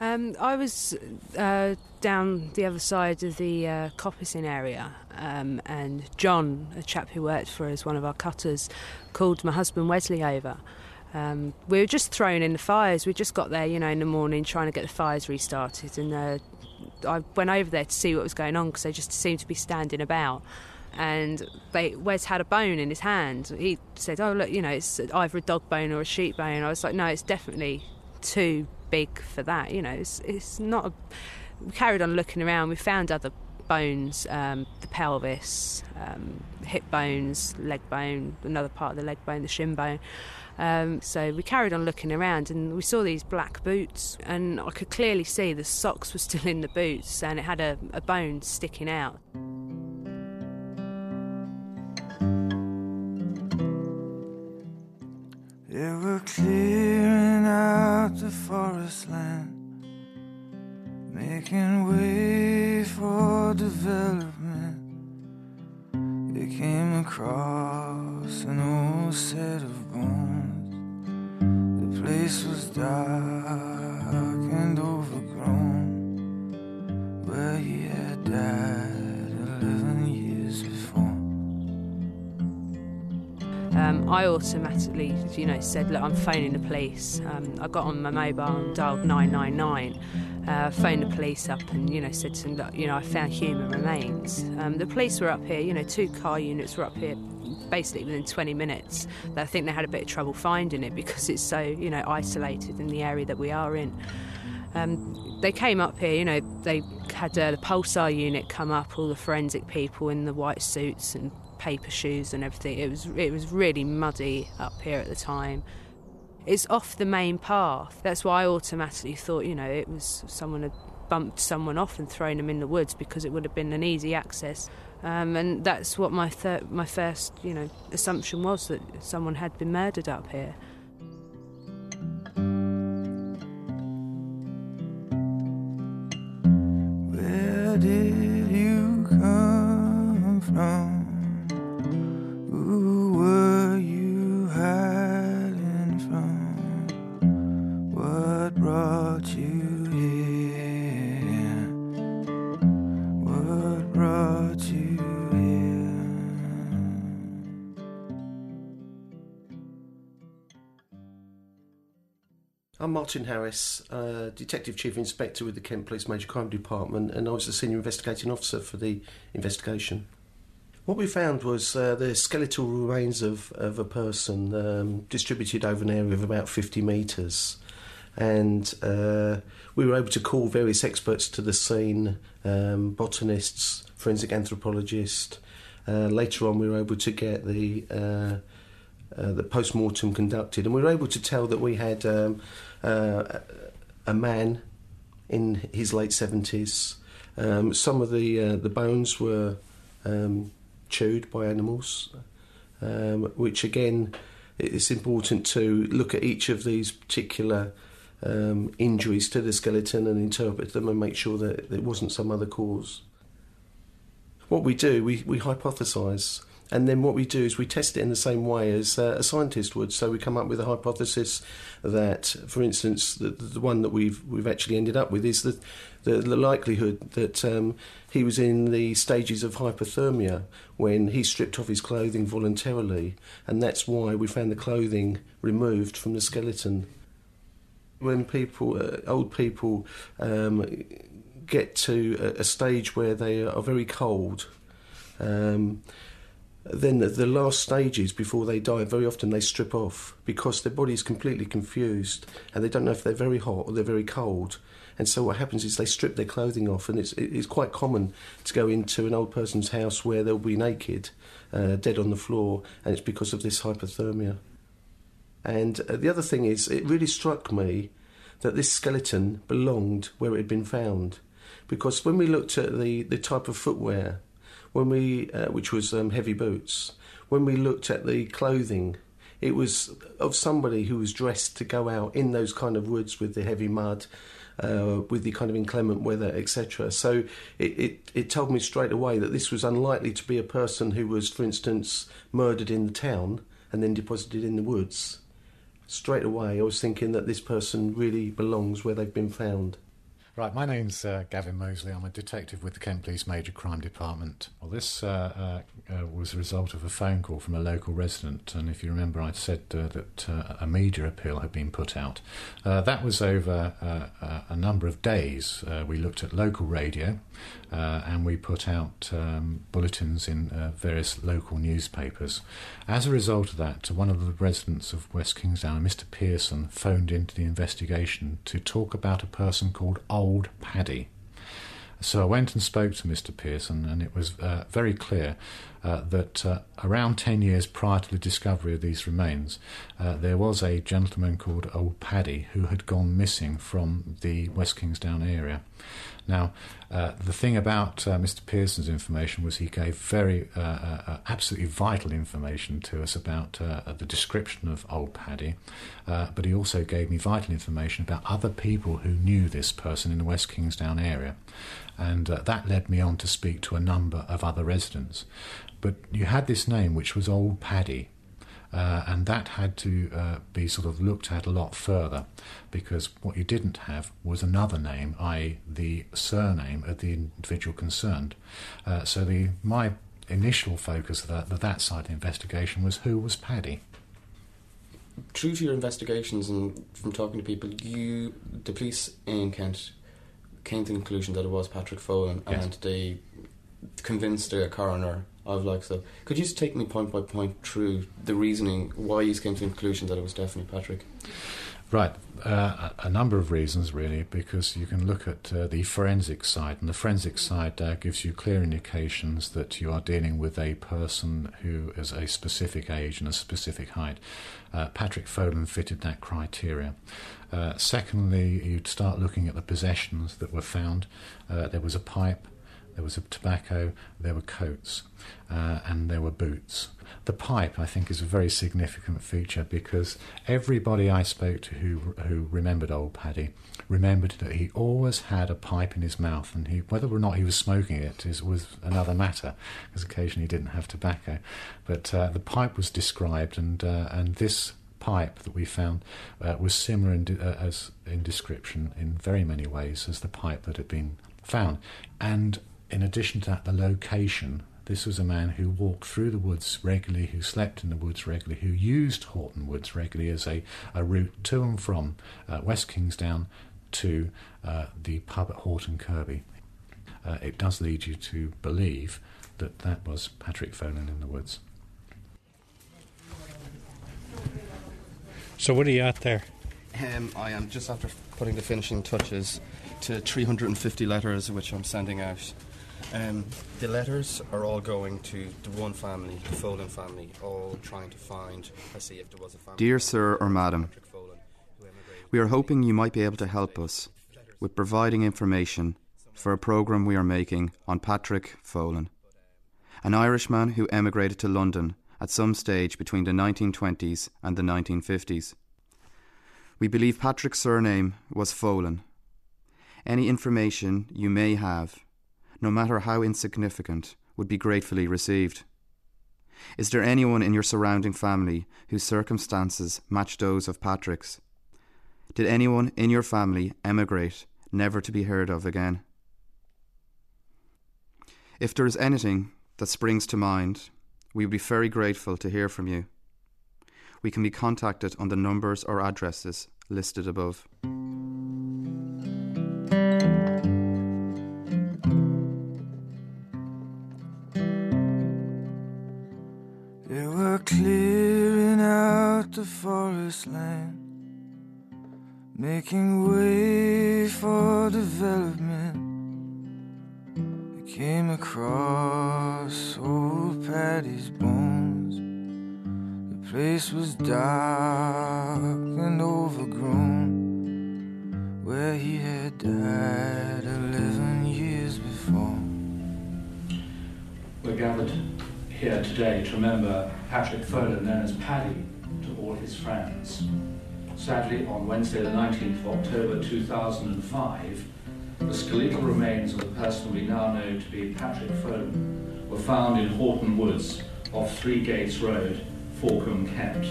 I was down the other side of the coppicing area, and John, a chap who worked for us, one of our cutters, called my husband Wesley over. We were just thrown in the fires. We just got there, you know, in the morning trying to get the fires restarted, and I went over there to see what was going on because they just seemed to be standing about. And Wes had a bone in his hand. He said, "Oh, look, you know, it's either a dog bone or a sheep bone." I was like, "No, it's definitely too big for that. You know, it's not." We carried on looking around. We found other bones, the pelvis, hip bones, leg bone, another part of the leg bone, the shin bone. So we carried on looking around, and we saw these black boots, and I could clearly see the socks were still in the boots, and it had a bone sticking out. They were clearing out the forest land, making way for development. They came across an old set of bones. The place was dark and overgrown, where he had died 11 years before. I automatically, you know, said, "Look, I'm phoning the police." I got on my mobile and dialed 999. Phoned the police up and, you know, said to them, "Look, you know, I found human remains." The police were up here. You know, 2 car units were up here basically within 20 minutes. I think they had a bit of trouble finding it because it's so, you know, isolated in the area that we are in. They came up here, you know, they had the Pulsar unit come up, all the forensic people in the white suits and paper shoes and everything. It was really muddy up here at the time. It's off the main path. That's why I automatically thought, you know, it was someone had bumped someone off and thrown them in the woods because it would have been an easy access. And that's what my first, you know, assumption was, that someone had been murdered up here. Where did you come from? I'm Martin Harris, Detective Chief Inspector with the Kent Police Major Crime Department, and I was the Senior Investigating Officer for the investigation. What we found was the skeletal remains of a person distributed over an area of about 50 metres. And we were able to call various experts to the scene, botanists, forensic anthropologists. Later on we were able to get the post-mortem conducted, and we were able to tell that we had a man in his late 70s. Some of the bones were chewed by animals, which again, it's important to look at each of these particular injuries to the skeleton and interpret them and make sure that it wasn't some other cause. What we do, we hypothesise. And then what we do is we test it in the same way as a scientist would. So we come up with a hypothesis that, for instance, the one that we've actually ended up with is the likelihood that he was in the stages of hypothermia when he stripped off his clothing voluntarily, and that's why we found the clothing removed from the skeleton. When people, old people, get to a stage where they are very cold, then the last stages before they die, very often they strip off because their body is completely confused and they don't know if they're very hot or they're very cold. And so what happens is they strip their clothing off, and it's quite common to go into an old person's house where they'll be naked, dead on the floor, and it's because of this hypothermia. And the other thing is, it really struck me that this skeleton belonged where it had been found, because when we looked at the type of footwear, which was heavy boots, when we looked at the clothing, it was of somebody who was dressed to go out in those kind of woods with the heavy mud, with the kind of inclement weather, etc. So it told me straight away that this was unlikely to be a person who was, for instance, murdered in the town and then deposited in the woods. Straight away I was thinking that this person really belongs where they've been found. Right, my name's Gavin Mosley. I'm a detective with the Kent Police Major Crime Department. Well, this was a result of a phone call from a local resident, and if you remember, I said that a media appeal had been put out. That was over a number of days. We looked at local radio, and we put out bulletins in various local newspapers. As a result of that, one of the residents of West Kingsdown, Mr. Pearson, phoned into the investigation to talk about a person called Old Paddy. So I went and spoke to Mr. Pearson, and it was very clear that around 10 years prior to the discovery of these remains, there was a gentleman called Old Paddy who had gone missing from the West Kingsdown area. Now, the thing about Mr. Pearson's information was he gave very absolutely vital information to us about the description of Old Paddy, but he also gave me vital information about other people who knew this person in the West Kingsdown area, and that led me on to speak to a number of other residents. But you had this name, which was Old Paddy, and that had to be sort of looked at a lot further, because what you didn't have was another name, i.e. the surname of the individual concerned. So my initial focus of that side of the investigation was, who was Paddy? True to your investigations and from talking to people, the police in Kent came to the conclusion that it was Patrick Folan, yes, and they convinced the coroner of like so. Could you just take me point by point through the reasoning why you came to the conclusion that it was definitely Patrick? Right, a number of reasons really, because you can look at the forensic side, and the forensic side gives you clear indications that you are dealing with a person who is a specific age and a specific height. Patrick Folan fitted that criteria. Secondly, you'd start looking at the possessions that were found. There was a pipe, there was a tobacco, there were coats, and there were boots. The pipe, I think, is a very significant feature, because everybody I spoke to who remembered Old Paddy remembered that he always had a pipe in his mouth, and whether or not he was smoking it was another matter, because occasionally he didn't have tobacco. But the pipe was described, and this pipe that we found was similar in description in very many ways as the pipe that had been found. And in addition to that, the location. This was a man who walked through the woods regularly, who slept in the woods regularly, who used Horton Woods regularly as a route to and from West Kingsdown to the pub at Horton Kirby. It does lead you to believe that that was Patrick Folan in the woods. So what are you at there? I am just after putting the finishing touches to 350 letters, which I'm sending out. The letters are all going to the one family, the Folan family, all trying to find, see if there was a family. Dear Sir or Madam, we are hoping you might be able to help us with providing information for a programme we are making on Patrick Folan, an Irishman who emigrated to London at some stage between the 1920s and the 1950s. We believe Patrick's surname was Folan. Any information you may have, no matter how insignificant, would be gratefully received. Is there anyone in your surrounding family whose circumstances match those of Patrick's? Did anyone in your family emigrate, never to be heard of again? If there is anything that springs to mind, we would be very grateful to hear from you. We can be contacted on the numbers or addresses listed above. Clearing out the forest land, making way for development. I came across Old Paddy's bones. The place was dark and overgrown, where he had died 11 years before. We're gathered here today to remember Patrick Folan, known as Paddy, to all his friends. Sadly, on Wednesday the 19th of October 2005, the skeletal remains of the person we now know to be Patrick Folan were found in Horton Woods off Three Gates Road, Forcombe, Kent.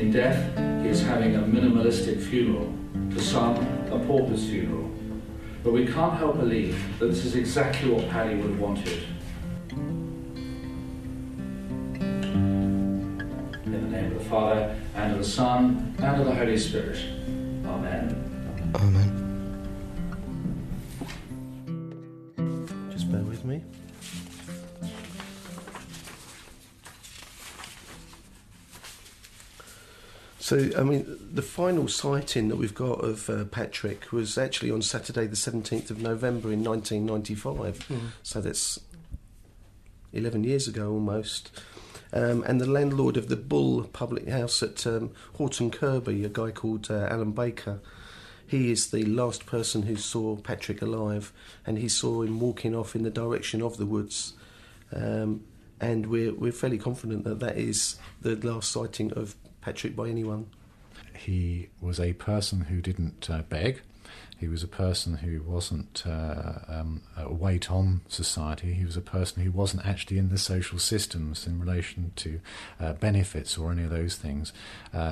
In death, he is having a minimalistic funeral, to some, a pauper's funeral. But we can't help believe that this is exactly what Paddy would have wanted. In the name of the Father, and of the Son, and of the Holy Spirit. Amen. Amen. Just bear with me. So, I mean, the final sighting that we've got of Patrick was actually on Saturday the 17th of November in 1995. Mm. So that's 11 years ago almost. And the landlord of the Bull public house at Horton Kirby, a guy called Alan Baker, he is the last person who saw Patrick alive, and he saw him walking off in the direction of the woods. And we're fairly confident that that is the last sighting of Patrick by anyone. He was a person who didn't beg. He was a person who wasn't a weight on society. He was a person who wasn't actually in the social systems in relation to benefits or any of those things.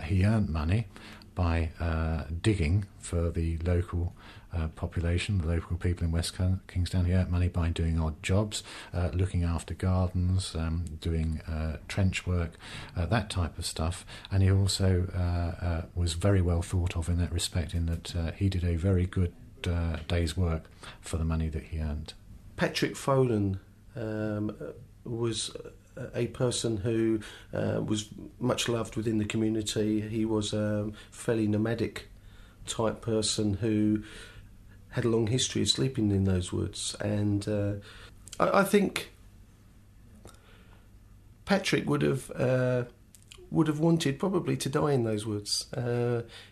He earned money by digging for the local population, the local people in West Kingsdown. He earned money by doing odd jobs, looking after gardens, doing trench work, that type of stuff. And he also was very well thought of in that respect, in that he did a very good day's work for the money that he earned. Patrick Folan was a person who was much loved within the community. He was a fairly nomadic type person who had a long history of sleeping in those woods, and I think Patrick would have wanted probably to die in those woods.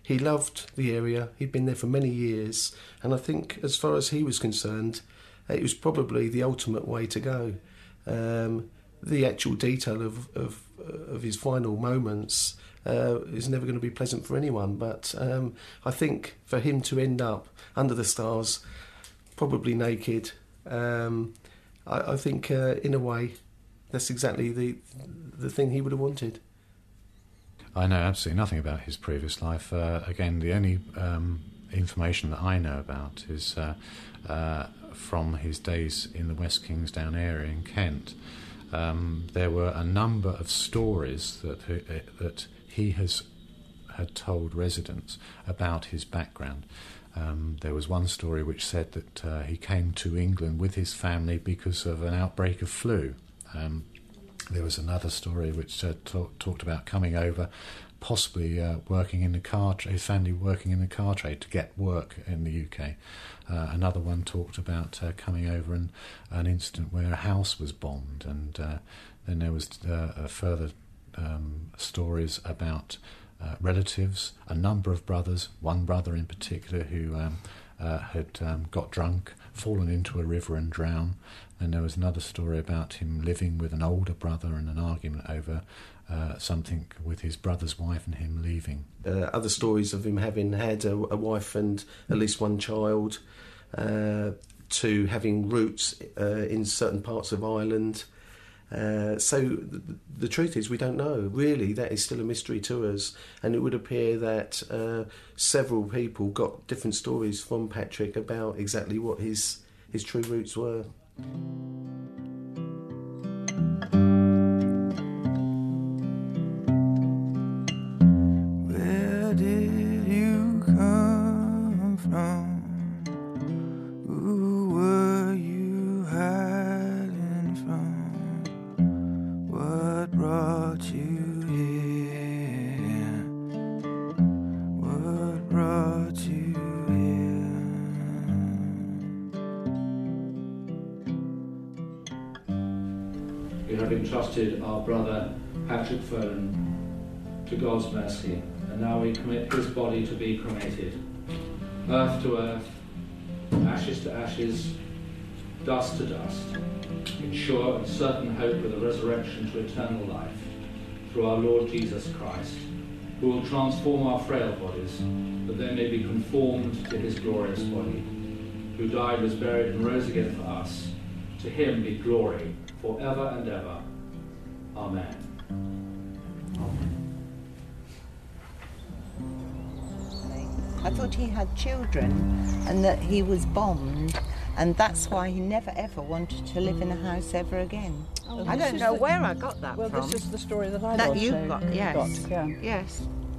He loved the area. He'd been there for many years, and I think as far as he was concerned, it was probably the ultimate way to go. The actual detail of his final moments is never going to be pleasant for anyone, but I think for him to end up under the stars, probably naked, I think in a way that's exactly the thing he would have wanted. I know absolutely nothing about his previous life. Again, the only information that I know about is from his days in the West Kingsdown area in Kent. There were a number of stories that he had told residents about his background. There was one story which said that he came to England with his family because of an outbreak of flu. There was another story which talked about coming over, possibly working in the car trade, his family working in the car trade to get work in the UK. Another one talked about coming over and an incident where a house was bombed, and then there was further stories about relatives, a number of brothers, one brother in particular who had got drunk, fallen into a river and drowned. And there was another story about him living with an older brother and an argument over something with his brother's wife and him leaving. Other stories of him having had a wife and at least one child, to having roots in certain parts of Ireland. So the truth is we don't know, really. That is still a mystery to us, and it would appear that several people got different stories from Patrick about exactly what his true roots were. Our brother Patrick Furlong to God's mercy, and now we commit his body to be cremated. Earth to earth, ashes to ashes, dust to dust, in sure and certain hope of the resurrection to eternal life, through our Lord Jesus Christ, who will transform our frail bodies, that they may be conformed to his glorious body, who died, was buried, and rose again for us. To him be glory forever and ever. Amen. Amen. I thought he had children and that he was bombed, and that's why he never ever wanted to live in a house ever again. Oh, I don't know where I got that from. Well, this is the story that I got.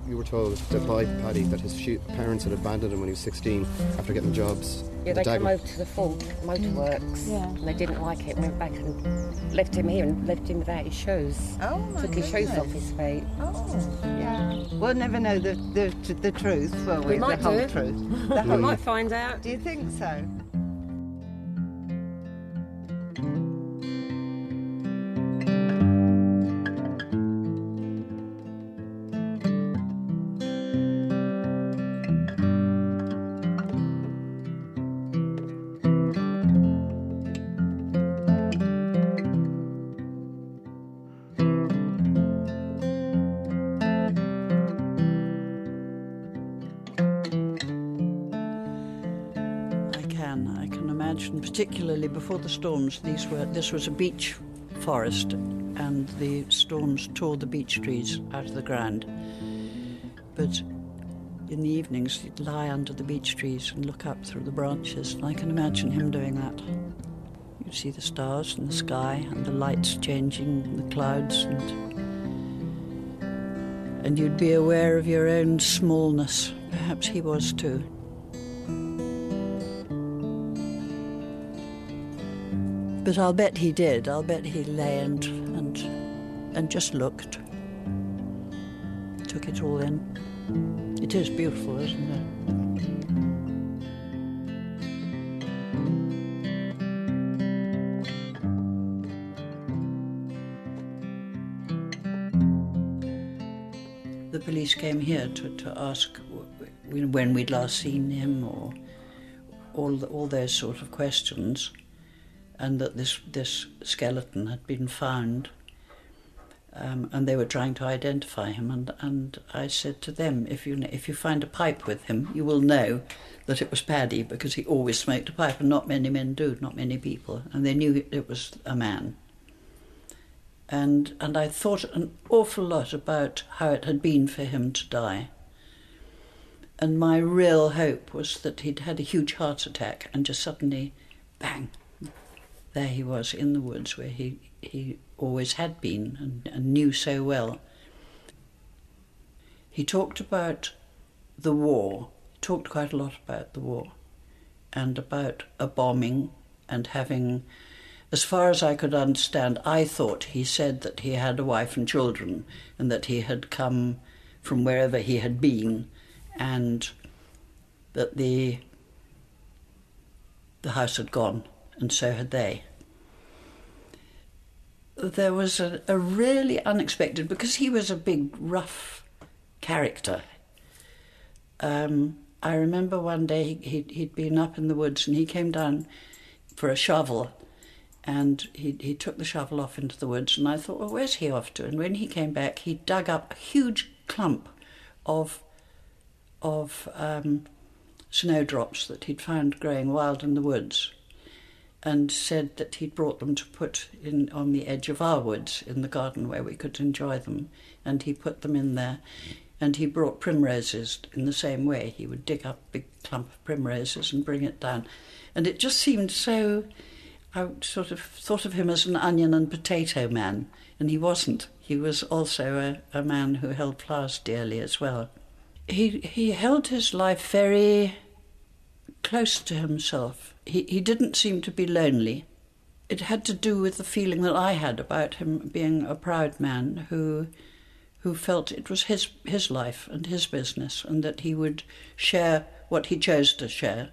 You were told that by Paddy that his parents had abandoned him when he was 16 after getting jobs. Yeah, they came over to the Ford Motor Works, and they didn't like it, went back and left him here and left him without his shoes. Oh, my Took goodness. His shoes off his feet. Oh, yeah. We'll never know the truth, will we? Might the whole truth. The whole... We might find out. Do you think so? Particularly before the storms, this was a beech forest, and the storms tore the beech trees out of the ground. But in the evenings, he'd lie under the beech trees and look up through the branches, and I can imagine him doing that. You'd see the stars in the sky and the lights changing, and the clouds, and you'd be aware of your own smallness. Perhaps he was too. But I'll bet he did. I'll bet he lay and just looked. Took it all in. It is beautiful, isn't it? The police came here to ask when we'd last seen him, or all those sort of questions. And that this skeleton had been found, and they were trying to identify him. And I said to them, if you find a pipe with him, you will know that it was Paddy, because he always smoked a pipe, and not many men do, not many people. And they knew it was a man. And I thought an awful lot about how it had been for him to die. And my real hope was that he'd had a huge heart attack and just suddenly, bang. There he was in the woods where he always had been and knew so well. He talked about the war, he talked quite a lot about the war, and about a bombing and having, as far as I could understand, I thought he said that he had a wife and children and that he had come from wherever he had been, and that the house had gone, and so had they. There was a really unexpected, because he was a big, rough character. I remember one day he'd been up in the woods and he came down for a shovel, and he took the shovel off into the woods, and I thought, well, where's he off to? And when he came back, he dug up a huge clump of snowdrops that he'd found growing wild in the woods, and said that he'd brought them to put in on the edge of our woods in the garden where we could enjoy them, and he put them in there. And he brought primroses in the same way. He would dig up a big clump of primroses and bring it down. And it just seemed so... I sort of thought of him as an onion and potato man, and he wasn't. He was also a man who held flowers dearly as well. He held his life very close to himself. He didn't seem to be lonely. It had to do with the feeling that I had about him being a proud man who felt it was his life and his business, and that he would share what he chose to share.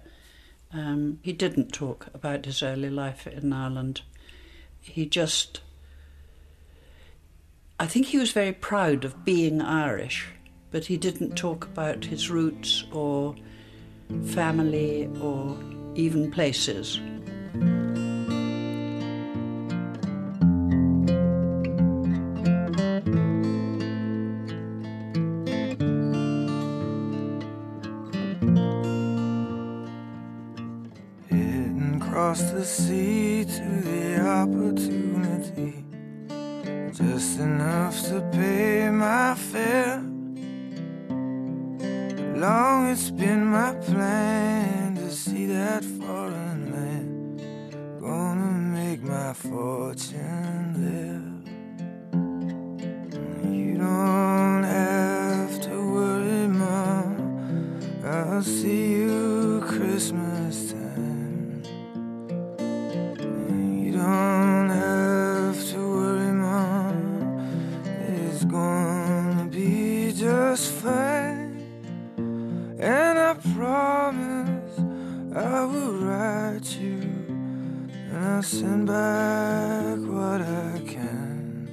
He didn't talk about his early life in Ireland. He just... I think he was very proud of being Irish, but he didn't talk about his roots or family or... even places. Hidden across the sea to the opportunity, just enough to pay my fare. long it's been my plan to see that foreign land. Gonna make my fortune there. You don't have to worry, Mom, I'll see you Christmas time. You don't have to worry, Mom, it's gonna be just fine. And I promise I will write you, and I'll send back what I can.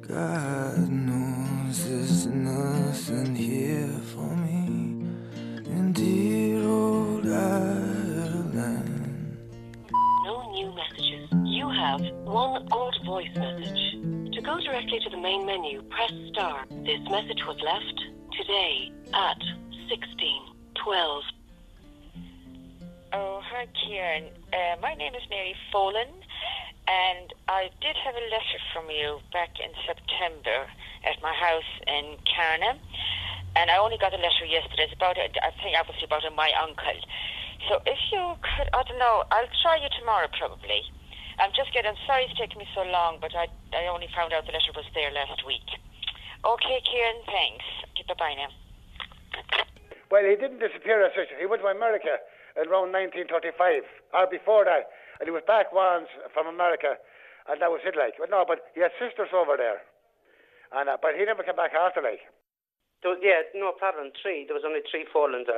God knows there's nothing here for me in dear old Ireland. No new messages. You have one old voice message. To go directly to the main menu, press star. This message was left today at 16:12. Oh, hi, Kieran. My name is Mary Folan, and I did have a letter from you back in September at my house in Carna, and I only got a letter yesterday. It's about, I think, obviously about my uncle. So if you could, I don't know, I'll try you tomorrow probably. I'm just getting, I'm sorry it's taken me so long, but I only found out the letter was there last week. Okay, Kieran, thanks. Okay, bye-bye now. Well, he didn't disappear as such. He went to America around 1935, or before that, and he was back once from America, and that was it, like. But no, but he had sisters over there, and but he never came back after, like. There was, yeah, no problem. There was only three Folans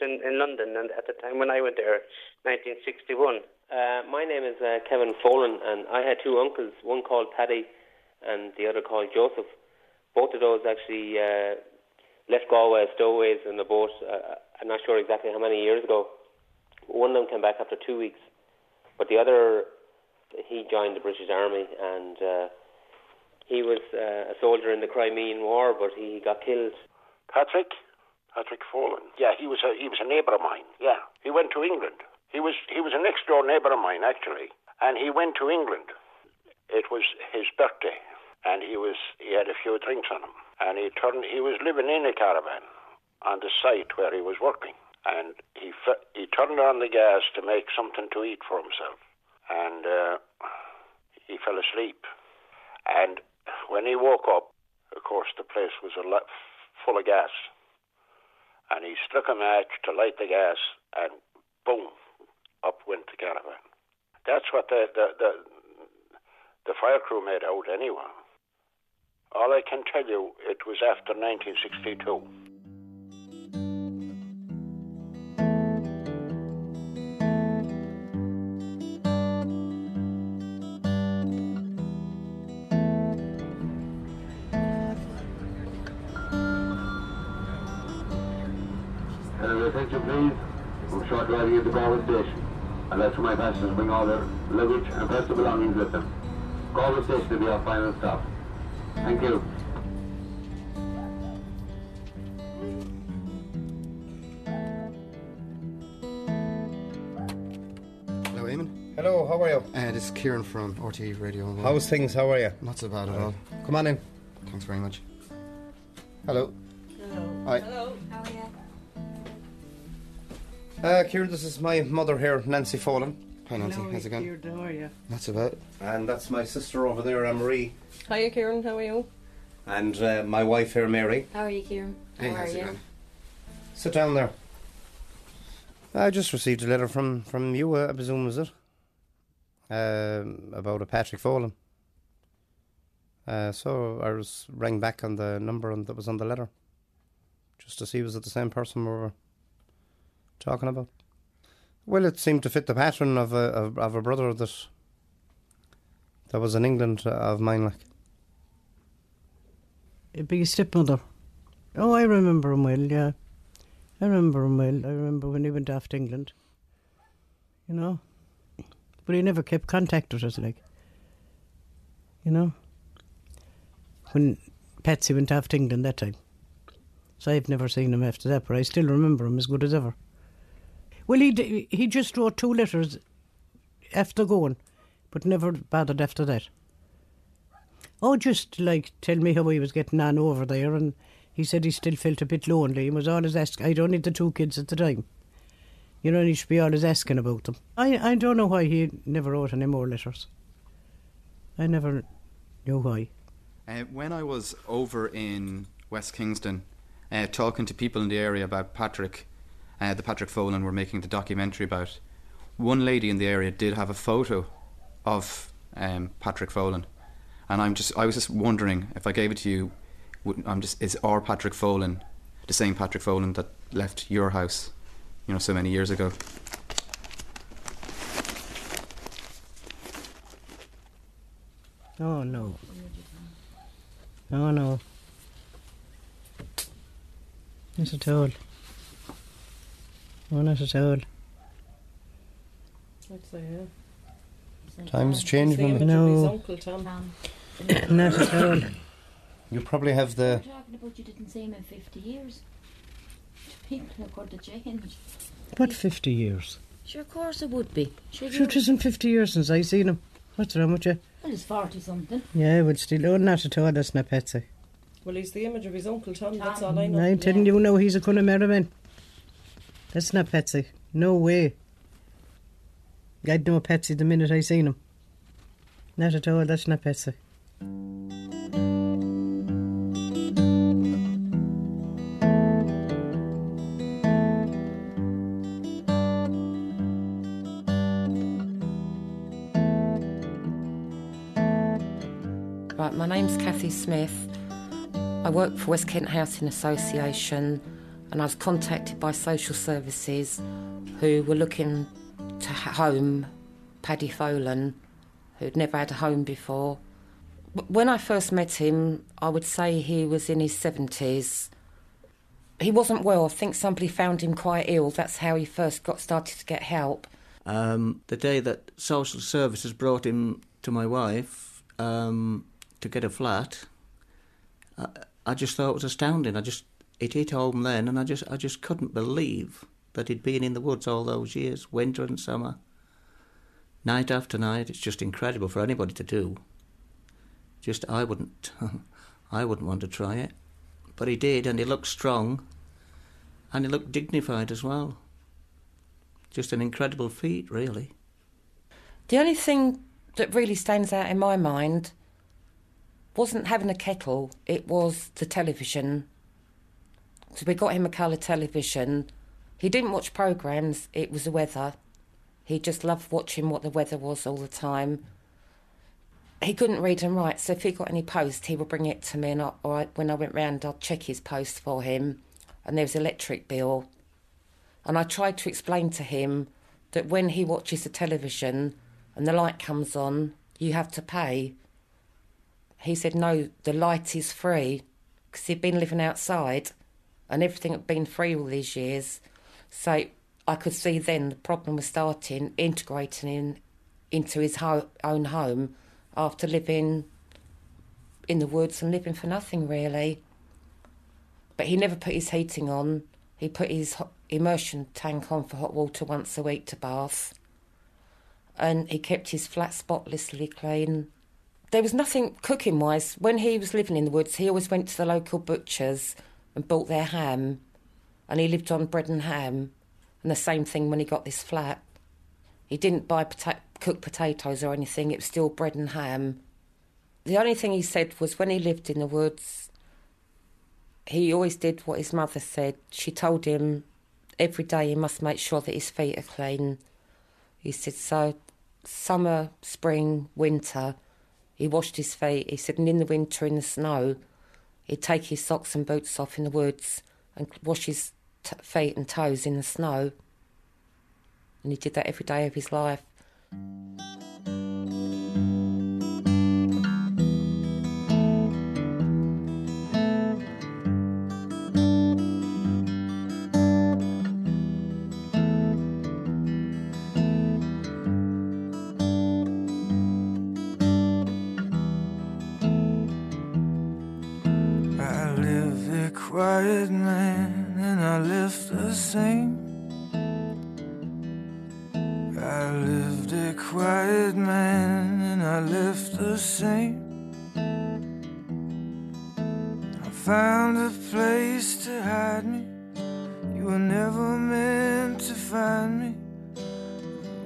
in London, and at the time when I went there, 1961. My name is Kevin Folan, and I had two uncles, one called Paddy and the other called Joseph. Both of those actually left Galway as stowaways in the boat. I'm not sure exactly how many years ago. One of them came back after 2 weeks, but the other, he joined the British Army, and he was a soldier in the Crimean War, but he got killed. Patrick Folan. Yeah, he was a neighbour of mine. Yeah, he went to England. He was a next door neighbour of mine actually, and he went to England. It was his birthday, and he had a few drinks on him. And he was living in a caravan on the site where he was working. And he turned on the gas to make something to eat for himself. And he fell asleep. And when he woke up, of course, the place was full of gas. And he struck a match to light the gas, and boom, up went the caravan. That's what the fire crew made out anyway. All I can tell you, it was after 1962. And attention please, I'm short riding at the Galway station. And that's where my passengers bring all their luggage and personal belongings with them. Galway station will be our final stop. Thank you. Hello, Eamon. Hello, how are you? This is Kieran from RTE Radio. How's things? How are you? Not so bad at all. Come on in. Thanks very much. Hello. Hello. Hi. Hello. How are you? Kieran, this is my mother here, Nancy Folan. Hi, Nancy. How's it going? Kieran, how are you? Not so bad. And that's my sister over there, Anne-Marie. Hiya, Kieran, how are you? And my wife here, Mary. How are you, Kieran? Hey, how's it going? Sit down there. I just received a letter from you, I presume, was it? About a Patrick Folan. So I was rang back on the number that was on the letter, just to see was it the same person we were talking about. Well, it seemed to fit the pattern of a brother that was in England of mine, like. It'd be a stepmother. Oh, I remember him well, yeah. I remember him well. I remember when he went off to England. You know? But he never kept contact with us, like. You know? When Patsy went off to England that time. So I've never seen him after that, but I still remember him as good as ever. Well, he just wrote two letters after going, but never bothered after that. Oh, just, like, tell me how he was getting on over there and He said he still felt a bit lonely and was always asking. I'd only the two kids at the time. You know, and he should be always asking about them. I don't know why he never wrote any more letters. I never knew why. When I was over in West Kingsdown, talking to people in the area about Patrick, the Patrick Folan were making the documentary about, one lady in the area did have a photo of Patrick Folan. And I was just wondering, if I gave it to you, is our Patrick Folan the same Patrick Folan that left your house, you know, so many years ago? Oh, no. Oh, no. Not at all. No, not at all. I'd say, yeah. Times change, wouldn't it? No. Uncle Tom. Not at all. You probably have the... You're talking about you didn't see him in 50 years. People are going to change. What, 50 years? Sure, of course it would be. Sure, it isn't 50 years since I seen him. What's wrong with you? Well, he's 40-something. Yeah, but still, oh, not at all, that's not Patsy. Well, he's the image of his Uncle Tom, that's all I know. I'm telling you now, he's a Connemara man. That's not Patsy. No way. I'd know Patsy the minute I seen him. Not at all, that's not Patsy. Right, my name's Cathy Smith. I work for West Kent Housing Association, and I was contacted by social services who were looking to home Paddy Folan, who'd never had a home before. When I first met him, I would say he was in his 70s. He wasn't well. I think somebody found him quite ill. That's how he first got started to get help. The day that social services brought him to my wife to get a flat, I just thought it was astounding. It hit home then, and I just couldn't believe that he'd been in the woods all those years, winter and summer, night after night. It's just incredible for anybody to do. I wouldn't want to try it, but he did, and he looked strong, and he looked dignified as well. Just an incredible feat, really. The only thing that really stands out in my mind wasn't having a kettle, it was the television. So we got him a colour television. He didn't watch programmes, it was the weather. He just loved watching what the weather was all the time. He couldn't read and write, so if he got any post, he would bring it to me, and when I went round, I'd check his post for him, and there was an electric bill. And I tried to explain to him that when he watches the television and the light comes on, you have to pay. He said, no, the light is free, because he'd been living outside and everything had been free all these years. So I could see then the problem was starting, integrating him into his own home after living in the woods and living for nothing, really. But he never put his heating on. He put his immersion tank on for hot water once a week to bath. And he kept his flat spotlessly clean. There was nothing cooking-wise. When he was living in the woods, he always went to the local butchers and bought their ham, and he lived on bread and ham, and the same thing when he got this flat. He didn't buy cooked potatoes or anything. It was still bread and ham. The only thing he said was when he lived in the woods, he always did what his mother said. She told him every day he must make sure that his feet are clean. He said so, summer, spring, winter... He washed his feet, he said, and in the winter, in the snow, he'd take his socks and boots off in the woods and wash his feet and toes in the snow. And he did that every day of his life. I Found a place to hide me. You were never meant to find me.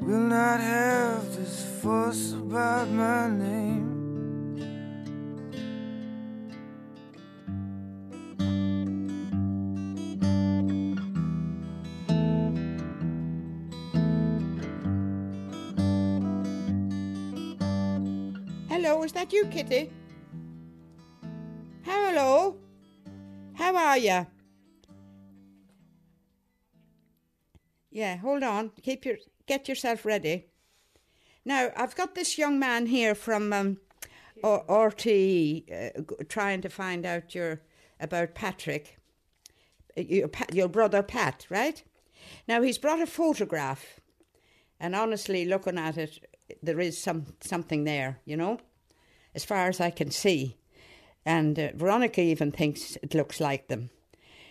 Will not have this fuss about my name. Hello, is that you, Kitty? Hello? How are you? Yeah, hold on. Get yourself ready. Now, I've got this young man here from RTE trying to find out about Patrick, your brother Pat, right? Now, he's brought a photograph, and honestly, looking at it, there is something there, you know, as far as I can see. And Veronica even thinks it looks like them.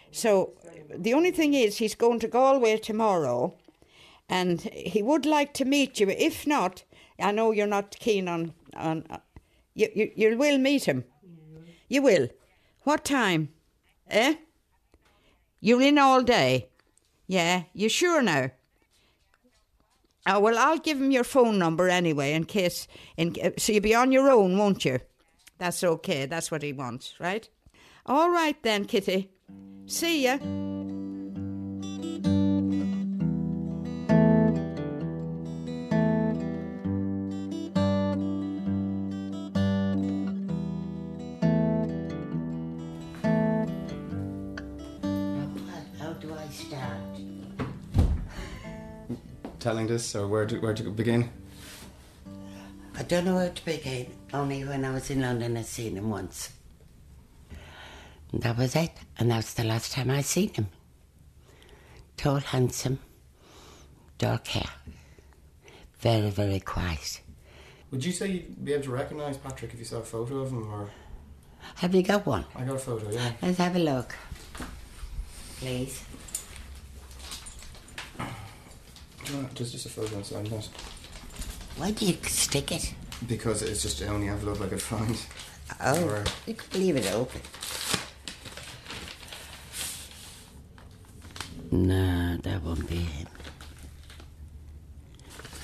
So the only thing is he's going to Galway tomorrow, and he would like to meet you. If not, I know you're not keen on you will meet him. You will. What time? Eh? You're in all day? Yeah, you sure now? Oh, well, I'll give him your phone number anyway, so you'll be on your own, won't you? That's okay, that's what he wants, right? All right then, Kitty. See ya. How do I start? Telling this, or where to begin? I don't know where to begin, only when I was in London I seen him once. And that was it, and that's the last time I seen him. Tall, handsome, dark hair. Very, very quiet. Would you say you'd be able to recognise Patrick if you saw a photo of him, or...? Have you got one? I got a photo, yeah. Let's have a look. Please. Just a photo inside that. Why do you stick it? Because it's just the only envelope I could find. Oh, you could leave it open. No, that won't be him.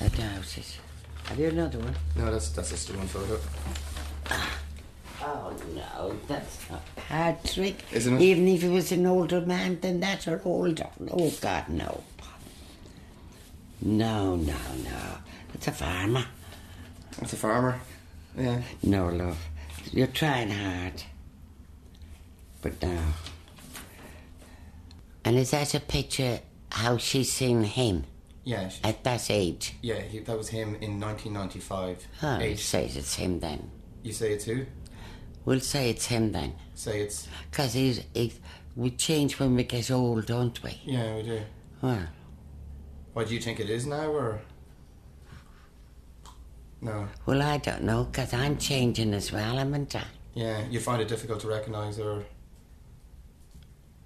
I doubt it. Have you another one? No, that's just the one photo. Oh, no, that's not Patrick. Isn't it? Even if he was an older man than that, or older. Oh, God, no. No. It's a farmer. It's a farmer? Yeah. No, love. You're trying hard. But no. And is that a picture how she's seen him? Yeah. At that age? Yeah, that was him in 1995. Oh, you say it's him then. You say it's who? We'll say it's him then. Say it's... Because we change when we get old, don't we? Yeah, we do. Well... What do you think it is now, or...? No. Well, I don't know, because I'm changing as well, haven't I? Yeah, you find it difficult to recognise her.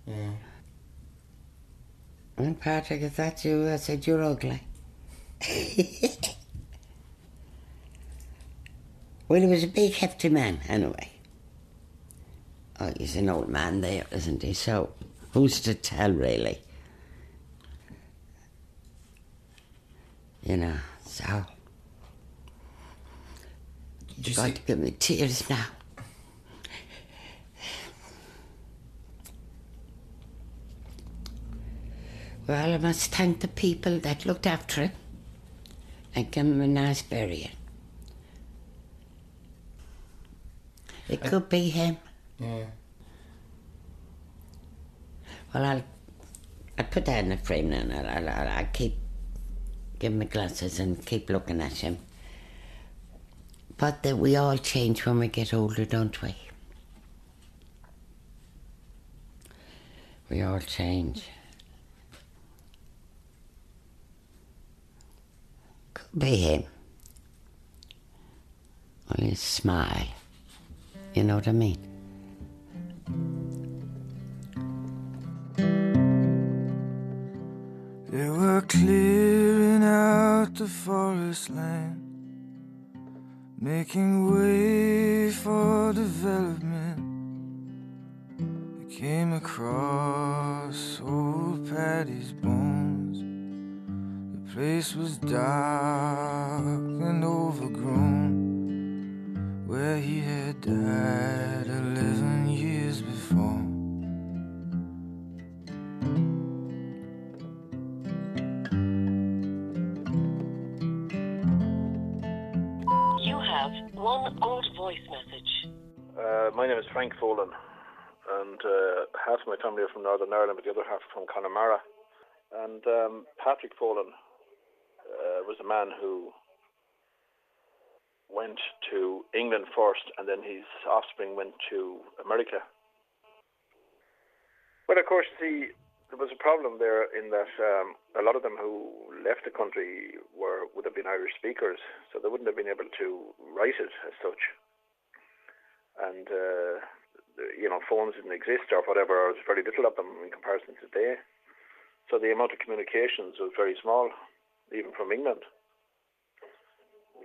Yeah. And Patrick, is that you? I said, you're ugly. Well, he was a big, hefty man, anyway. Oh, he's an old man there, isn't he? So, who's to tell, really? You know, so... You've got to give me tears now. Well, I must thank the people that looked after him and gave him a nice burial. It could be him. Yeah. Well, I'll put that in the frame now, and I'll keep... Give me glasses and keep looking at him. But that we all change when we get older, don't we? We all change. Could be him. Only smile. You know what I mean? They were clearing out the forest land, making way for development. Came across old Paddy's bones. The place was dark and overgrown, where he had died 11 years before. You have one old voice message. My name is Frank Folan. And half of my family are from Northern Ireland, but the other half are from Connemara. And Patrick Folan was a man who went to England first, and then his offspring went to America. Well, of course, there was a problem there in that a lot of them who left the country would have been Irish speakers, so they wouldn't have been able to write it as such. And you know, phones didn't exist or whatever, or there's very little of them in comparison to today. So the amount of communications was very small, even from England.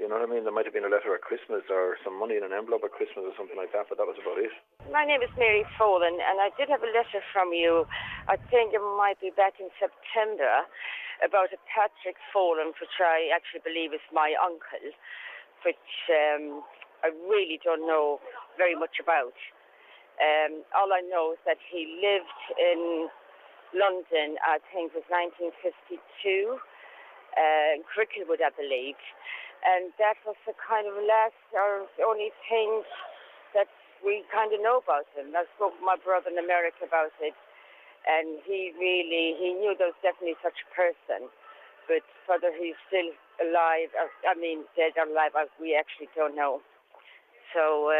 You know what I mean? There might have been a letter at Christmas or some money in an envelope at Christmas or something like that, but that was about it. My name is Mary Folan, and I did have a letter from you. I think it might be back in September about a Patrick Folan, which I actually believe is my uncle, which I really don't know very much about. All I know is that he lived in London, I think it was 1952, in Cricklewood, I believe. And that was the kind of last or only thing that we kind of know about him. I spoke to my brother in America about it, and he knew there was definitely such a person. But whether he's still alive, dead or alive, we actually don't know. So,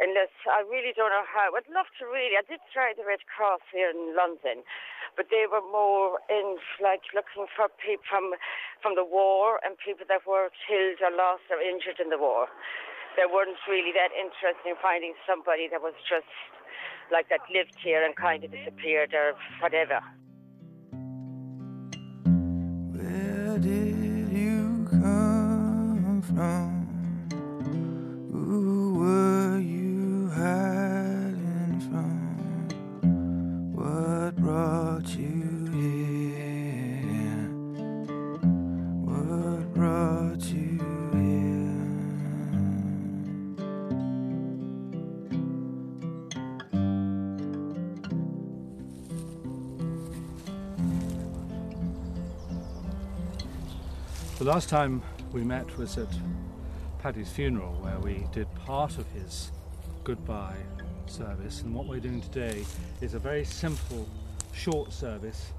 unless I really don't know how. I'd love to really. I did try the Red Cross here in London, but they were more in like looking for people from the war and people that were killed or lost or injured in the war. They weren't really that interested in finding somebody that was just like that lived here and kind of disappeared or whatever. Where did you come from? The last time we met was at Paddy's funeral, where we did part of his goodbye service, and what we're doing today is a very simple, short service,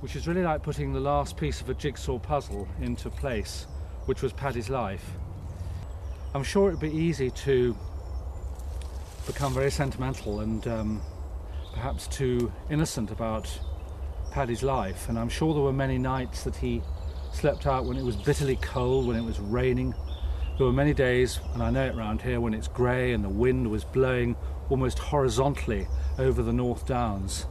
which is really like putting the last piece of a jigsaw puzzle into place, which was Paddy's life. I'm sure it'd be easy to become very sentimental and perhaps too innocent about Paddy's life, and I'm sure there were many nights that he slept out when it was bitterly cold, when it was raining. There were many days, and I know it round here, when it's grey and the wind was blowing almost horizontally over the North Downs.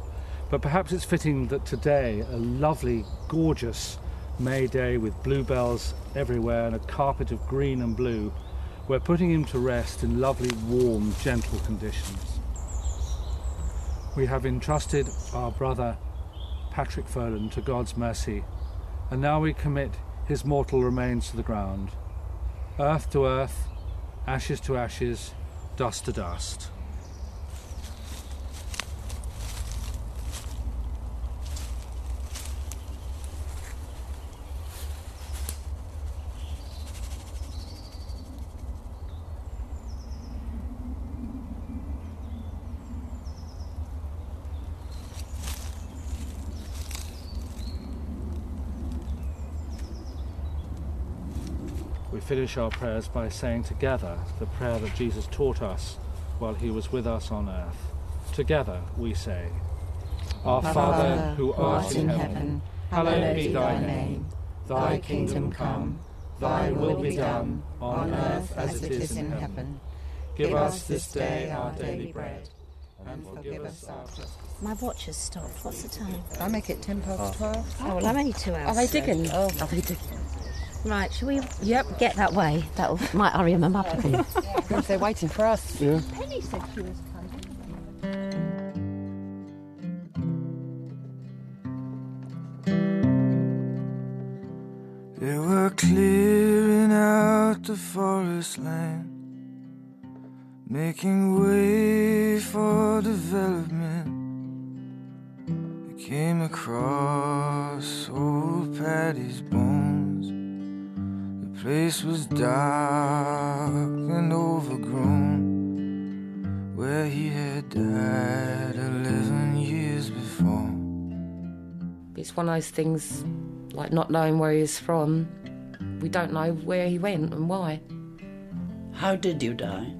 But perhaps it's fitting that today, a lovely, gorgeous May day with bluebells everywhere and a carpet of green and blue, we're putting him to rest in lovely, warm, gentle conditions. We have entrusted our brother Patrick Folan to God's mercy, and now we commit his mortal remains to the ground. Earth to earth, ashes to ashes, dust to dust. Finish our prayers by saying together the prayer that Jesus taught us while he was with us on earth. Together we say, Our Father, who art in heaven, hallowed be thy name. Thy kingdom come, thy will be done, on earth as it is in heaven. Give us this day our daily bread, and forgive us our trespasses. My watch has stopped. What's the time? I make it 12:10. Oh, well, I'm only 2 hours. Are they digging? So. Oh, are they digging? Right, shall we get that way? That'll might hurry them up a bit. They're waiting for us. Yeah. Penny said she was coming. They were clearing out the forest land, making way for development. They came across old Paddy's bones. The place was dark and overgrown, where he had died 11 years before. It's one of those things, like not knowing where he was from. We don't know where he went and why. How did you die?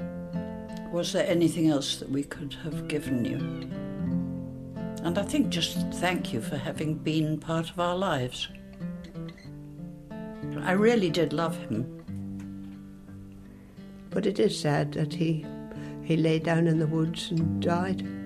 Was there anything else that we could have given you? And I think just thank you for having been part of our lives. I really did love him. But it is sad that he lay down in the woods and died.